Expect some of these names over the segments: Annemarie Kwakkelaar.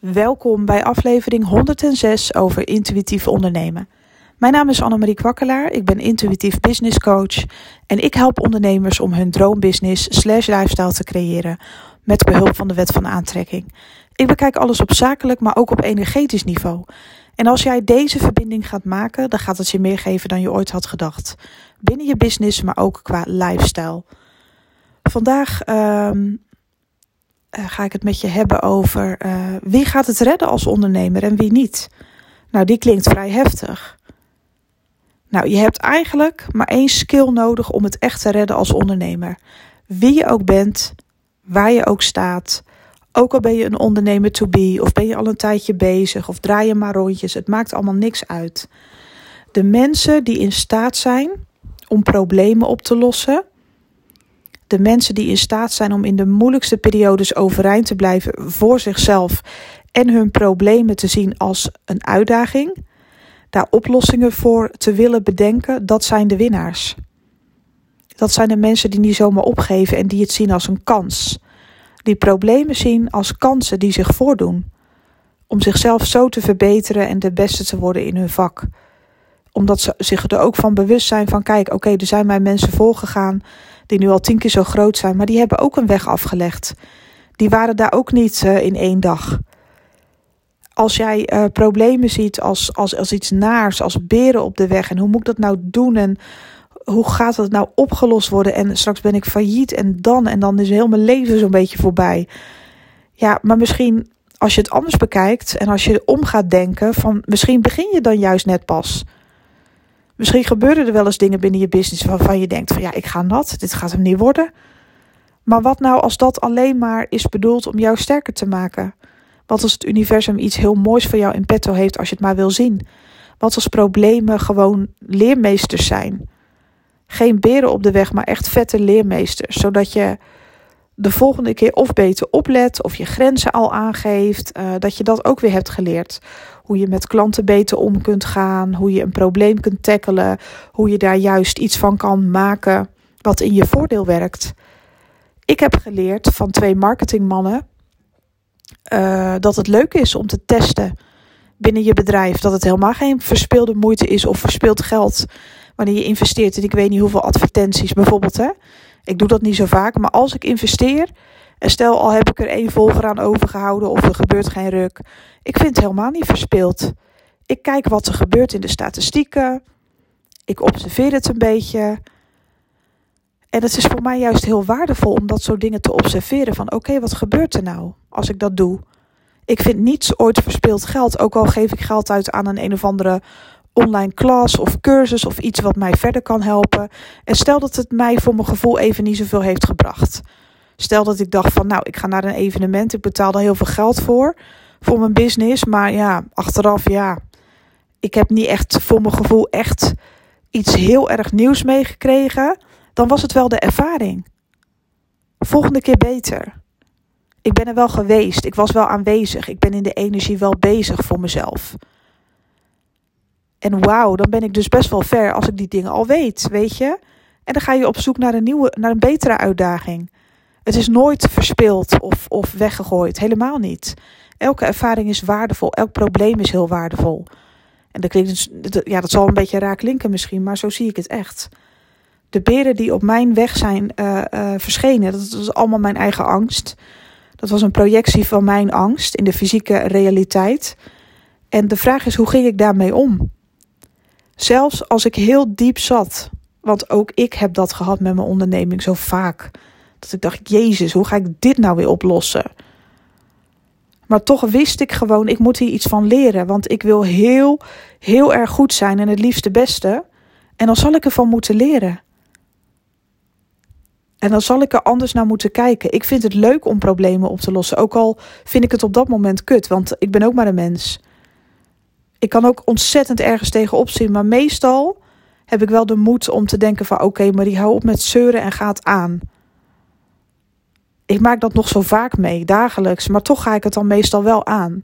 Welkom bij aflevering 106 over intuïtief ondernemen. Mijn naam is Annemarie Kwakkelaar, ik ben intuïtief business coach en ik help ondernemers om hun droombusiness/lifestyle te creëren met behulp van de wet van aantrekking. Ik bekijk alles op zakelijk, maar ook op energetisch niveau. En als jij deze verbinding gaat maken, dan gaat het je meer geven dan je ooit had gedacht. Binnen je business, maar ook qua lifestyle. Vandaag ga ik het met je hebben over wie gaat het redden als ondernemer en wie niet. Nou, die klinkt vrij heftig. Nou, je hebt eigenlijk maar één skill nodig om het echt te redden als ondernemer. Wie je ook bent, waar je ook staat, ook al ben je een ondernemer to be, of ben je al een tijdje bezig, of draai je maar rondjes, het maakt allemaal niks uit. De mensen die in staat zijn om problemen op te lossen, de mensen die in staat zijn om in de moeilijkste periodes overeind te blijven voor zichzelf en hun problemen te zien als een uitdaging, daar oplossingen voor te willen bedenken, dat zijn de winnaars. Dat zijn de mensen die niet zomaar opgeven en die het zien als een kans. Die problemen zien als kansen die zich voordoen. Om zichzelf zo te verbeteren en de beste te worden in hun vak. Omdat ze zich er ook van bewust zijn van kijk, oké, er zijn mij mensen voorgegaan die nu al 10 keer zo groot zijn, maar die hebben ook een weg afgelegd. Die waren daar ook niet in 1 dag. Als jij problemen ziet als iets naars, als beren op de weg en hoe moet ik dat nou doen en hoe gaat dat nou opgelost worden en straks ben ik failliet en dan is heel mijn leven zo'n beetje voorbij. Ja, maar misschien als je het anders bekijkt en als je om gaat denken van misschien begin je dan juist net pas. Misschien gebeuren er wel eens dingen binnen je business waarvan je denkt van ja, ik ga nat, dit gaat hem niet worden. Maar wat nou als dat alleen maar is bedoeld om jou sterker te maken? Wat als het universum iets heel moois voor jou in petto heeft als je het maar wil zien? Wat als problemen gewoon leermeesters zijn? Geen beren op de weg, maar echt vette leermeesters. Zodat je de volgende keer of beter oplet, of je grenzen al aangeeft. Dat je dat ook weer hebt geleerd. Hoe je met klanten beter om kunt gaan. Hoe je een probleem kunt tackelen. Hoe je daar juist iets van kan maken wat in je voordeel werkt. Ik heb geleerd van 2 marketingmannen dat het leuk is om te testen binnen je bedrijf. Dat het helemaal geen verspilde moeite is of verspild geld wanneer je investeert in ik weet niet hoeveel advertenties bijvoorbeeld. Hè? Ik doe dat niet zo vaak, maar als ik investeer en stel al heb ik er 1 volger aan overgehouden of er gebeurt geen ruk. Ik vind het helemaal niet verspild. Ik kijk wat er gebeurt in de statistieken. Ik observeer het een beetje. En het is voor mij juist heel waardevol om dat soort dingen te observeren. Van oké, wat gebeurt er nou als ik dat doe? Ik vind niets ooit verspild geld. Ook al geef ik geld uit aan een of andere online klas of cursus of iets wat mij verder kan helpen. En stel dat het mij voor mijn gevoel even niet zoveel heeft gebracht. Stel dat ik dacht van nou, ik ga naar een evenement. Ik betaal daar heel veel geld voor mijn business. Maar ja, achteraf ja, ik heb niet echt voor mijn gevoel echt iets heel erg nieuws meegekregen. Dan was het wel de ervaring. Volgende keer beter. Ik ben er wel geweest, ik was wel aanwezig, ik ben in de energie wel bezig voor mezelf. En wauw, dan ben ik dus best wel ver als ik die dingen al weet, weet je? En dan ga je op zoek naar een betere uitdaging. Het is nooit verspild of weggegooid, helemaal niet. Elke ervaring is waardevol, elk probleem is heel waardevol. En dat klinkt, ja, dat zal een beetje raar klinken misschien, maar zo zie ik het echt. De beren die op mijn weg zijn verschenen, dat was allemaal mijn eigen angst. Dat was een projectie van mijn angst in de fysieke realiteit. En de vraag is, hoe ging ik daarmee om? Zelfs als ik heel diep zat. Want ook ik heb dat gehad met mijn onderneming zo vaak. Dat ik dacht, Jezus, hoe ga ik dit nou weer oplossen? Maar toch wist ik gewoon, ik moet hier iets van leren. Want ik wil heel, heel erg goed zijn en het liefst de beste. En dan zal ik ervan moeten leren. En dan zal ik er anders naar moeten kijken. Ik vind het leuk om problemen op te lossen. Ook al vind ik het op dat moment kut. Want ik ben ook maar een mens. Ik kan ook ontzettend ergens tegenop zien. Maar meestal heb ik wel de moed om te denken van oké, maar die hou op met zeuren en ga het aan. Ik maak dat nog zo vaak mee, dagelijks. Maar toch ga ik het dan meestal wel aan.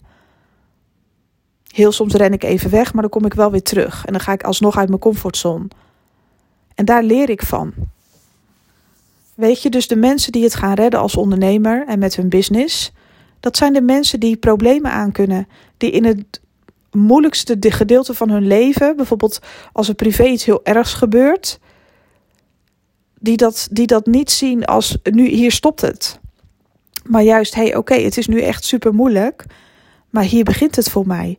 Heel soms ren ik even weg, maar dan kom ik wel weer terug. En dan ga ik alsnog uit mijn comfortzone. En daar leer ik van. Weet je, dus de mensen die het gaan redden als ondernemer en met hun business, Dat zijn de mensen die problemen aankunnen, die in het moeilijkste gedeelte van hun leven, bijvoorbeeld als er privé iets heel ergs gebeurt, die dat niet zien als nu hier stopt het. Maar juist, oké, het is nu echt super moeilijk, maar hier begint het voor mij.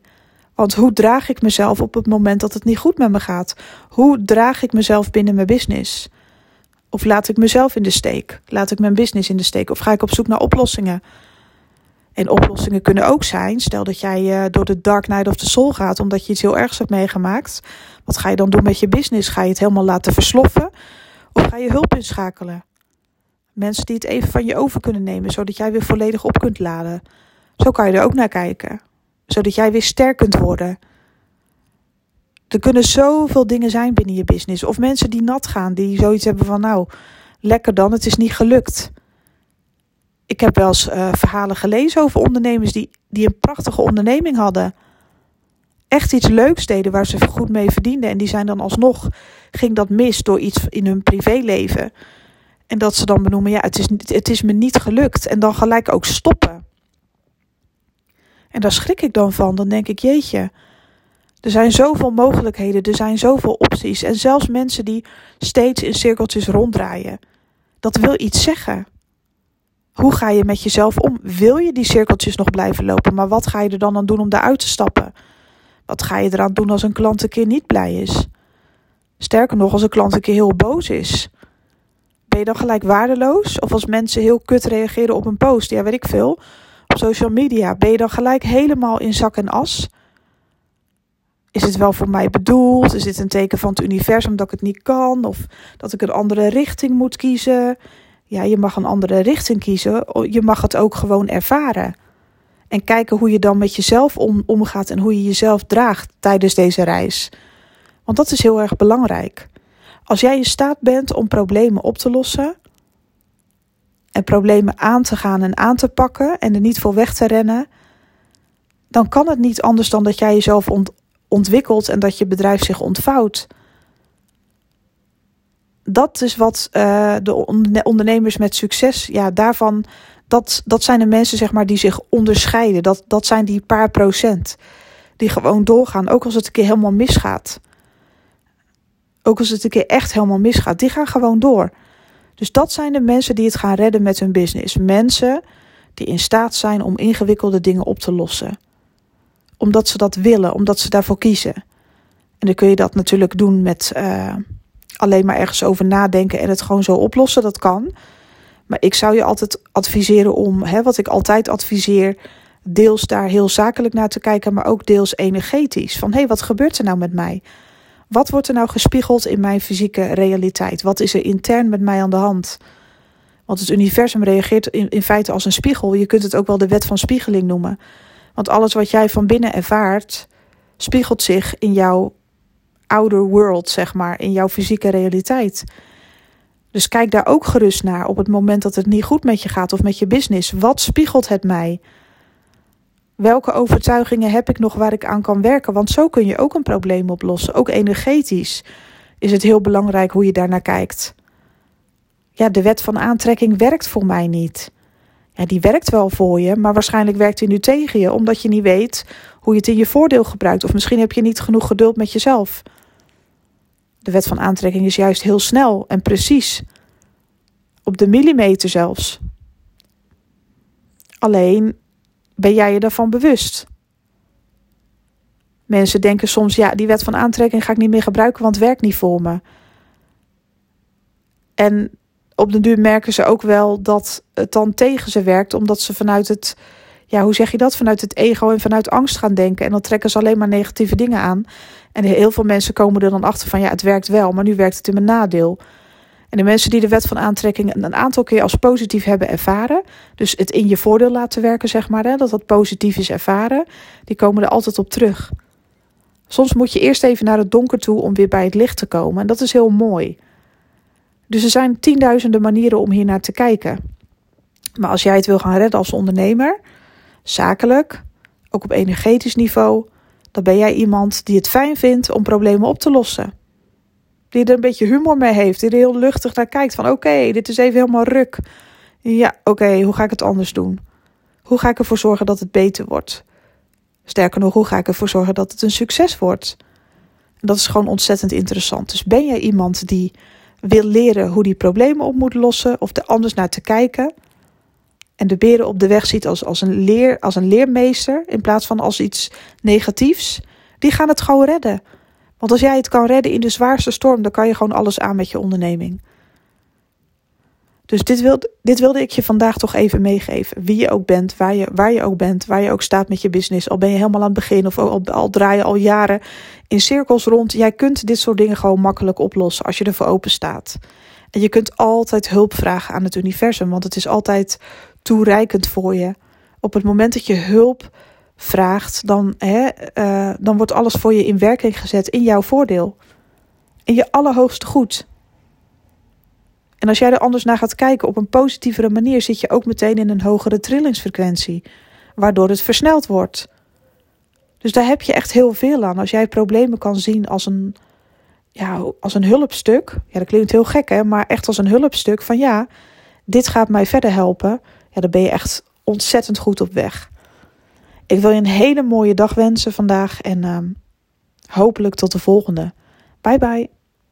Want hoe draag ik mezelf op het moment dat het niet goed met me gaat? Hoe draag ik mezelf binnen mijn business? Of laat ik mezelf in de steek? Laat ik mijn business in de steek? Of ga ik op zoek naar oplossingen? En oplossingen kunnen ook zijn, stel dat jij door de dark night of the soul gaat, omdat je iets heel ergs hebt meegemaakt. Wat ga je dan doen met je business? Ga je het helemaal laten versloffen? Of ga je hulp inschakelen? Mensen die het even van je over kunnen nemen, zodat jij weer volledig op kunt laden. Zo kan je er ook naar kijken. Zodat jij weer sterk kunt worden. Er kunnen zoveel dingen zijn binnen je business. Of mensen die nat gaan, die zoiets hebben van, nou, lekker dan, het is niet gelukt. Ik heb wel eens verhalen gelezen over ondernemers die een prachtige onderneming hadden. Echt iets leuks deden waar ze goed mee verdienden. En die zijn dan alsnog, ging dat mis door iets in hun privéleven. En dat ze dan benoemen, het is me niet gelukt. En dan gelijk ook stoppen. En daar schrik ik dan van. Dan denk ik, jeetje, er zijn zoveel mogelijkheden, er zijn zoveel opties. En zelfs mensen die steeds in cirkeltjes ronddraaien. Dat wil iets zeggen. Hoe ga je met jezelf om? Wil je die cirkeltjes nog blijven lopen? Maar wat ga je er dan aan doen om daaruit te stappen? Wat ga je eraan doen als een klant een keer niet blij is? Sterker nog, als een klant een keer heel boos is. Ben je dan gelijk waardeloos? Of als mensen heel kut reageren op een post, ja weet ik veel, op social media, ben je dan gelijk helemaal in zak en as? Is het wel voor mij bedoeld? Is dit een teken van het universum dat ik het niet kan? Of dat ik een andere richting moet kiezen? Ja, je mag een andere richting kiezen. Je mag het ook gewoon ervaren. En kijken hoe je dan met jezelf omgaat en hoe je jezelf draagt tijdens deze reis. Want dat is heel erg belangrijk. Als jij in staat bent om problemen op te lossen en problemen aan te gaan en aan te pakken en er niet voor weg te rennen, dan kan het niet anders dan dat jij jezelf ontwikkelt en dat je bedrijf zich ontvouwt. Dat is wat de ondernemers met succes, ja, daarvan, dat zijn de mensen zeg maar die zich onderscheiden. Dat zijn die paar procent die gewoon doorgaan, ook als het een keer helemaal misgaat. Ook als het een keer echt helemaal misgaat, die gaan gewoon door. Dus dat zijn de mensen die het gaan redden met hun business. Mensen die in staat zijn om ingewikkelde dingen op te lossen. Omdat ze dat willen, omdat ze daarvoor kiezen. En dan kun je dat natuurlijk doen met alleen maar ergens over nadenken en het gewoon zo oplossen, dat kan. Maar ik zou je altijd adviseren om, wat ik altijd adviseer, deels daar heel zakelijk naar te kijken, maar ook deels energetisch. Van, wat gebeurt er nou met mij? Wat wordt er nou gespiegeld in mijn fysieke realiteit? Wat is er intern met mij aan de hand? Want het universum reageert in feite als een spiegel. Je kunt het ook wel de wet van spiegeling noemen. Want alles wat jij van binnen ervaart, spiegelt zich in jouw outer world, zeg maar. In jouw fysieke realiteit. Dus kijk daar ook gerust naar op het moment dat het niet goed met je gaat of met je business. Wat spiegelt het mij? Welke overtuigingen heb ik nog waar ik aan kan werken? Want zo kun je ook een probleem oplossen. Ook energetisch is het heel belangrijk hoe je daarnaar kijkt. Ja, de wet van aantrekking werkt voor mij niet. Ja, die werkt wel voor je, maar waarschijnlijk werkt die nu tegen je, omdat je niet weet hoe je het in je voordeel gebruikt. Of misschien heb je niet genoeg geduld met jezelf. De wet van aantrekking is juist heel snel en precies. Op de millimeter zelfs. Alleen, ben jij je daarvan bewust? Mensen denken soms, die wet van aantrekking ga ik niet meer gebruiken, want het werkt niet voor me. En op den duur merken ze ook wel dat het dan tegen ze werkt, omdat ze vanuit het, vanuit het ego en vanuit angst gaan denken. En dan trekken ze alleen maar negatieve dingen aan. En heel veel mensen komen er dan achter van, het werkt wel, maar nu werkt het in mijn nadeel. En de mensen die de wet van aantrekking een aantal keer als positief hebben ervaren, dus het in je voordeel laten werken, zeg maar, dat positief is ervaren, die komen er altijd op terug. Soms moet je eerst even naar het donker toe om weer bij het licht te komen. En dat is heel mooi. Dus er zijn 10.000 manieren om hier naar te kijken. Maar als jij het wil gaan redden als ondernemer, zakelijk, ook op energetisch niveau, dan ben jij iemand die het fijn vindt om problemen op te lossen. Die er een beetje humor mee heeft. Die er heel luchtig naar kijkt. Van oké, dit is even helemaal ruk. Ja, oké, hoe ga ik het anders doen? Hoe ga ik ervoor zorgen dat het beter wordt? Sterker nog, hoe ga ik ervoor zorgen dat het een succes wordt? En dat is gewoon ontzettend interessant. Dus ben jij iemand die wil leren hoe die problemen op moet lossen of er anders naar te kijken en de beren op de weg ziet als een leermeester in plaats van als iets negatiefs, die gaan het gewoon redden. Want als jij het kan redden in de zwaarste storm, dan kan je gewoon alles aan met je onderneming. Dus dit wilde ik je vandaag toch even meegeven. Wie je ook bent, waar je ook bent, waar je ook staat met je business. Al ben je helemaal aan het begin of al draai je al jaren in cirkels rond. Jij kunt dit soort dingen gewoon makkelijk oplossen als je ervoor open staat. En je kunt altijd hulp vragen aan het universum, want het is altijd toereikend voor je. Op het moment dat je hulp vraagt, dan wordt alles voor je in werking gezet in jouw voordeel. In je allerhoogste goed. En als jij er anders naar gaat kijken op een positievere manier, zit je ook meteen in een hogere trillingsfrequentie, waardoor het versneld wordt. Dus daar heb je echt heel veel aan. Als jij problemen kan zien als een hulpstuk, ja, dat klinkt heel gek, hè, maar echt als een hulpstuk van ja, dit gaat mij verder helpen, ja, dan ben je echt ontzettend goed op weg. Ik wil je een hele mooie dag wensen vandaag en hopelijk tot de volgende. Bye bye.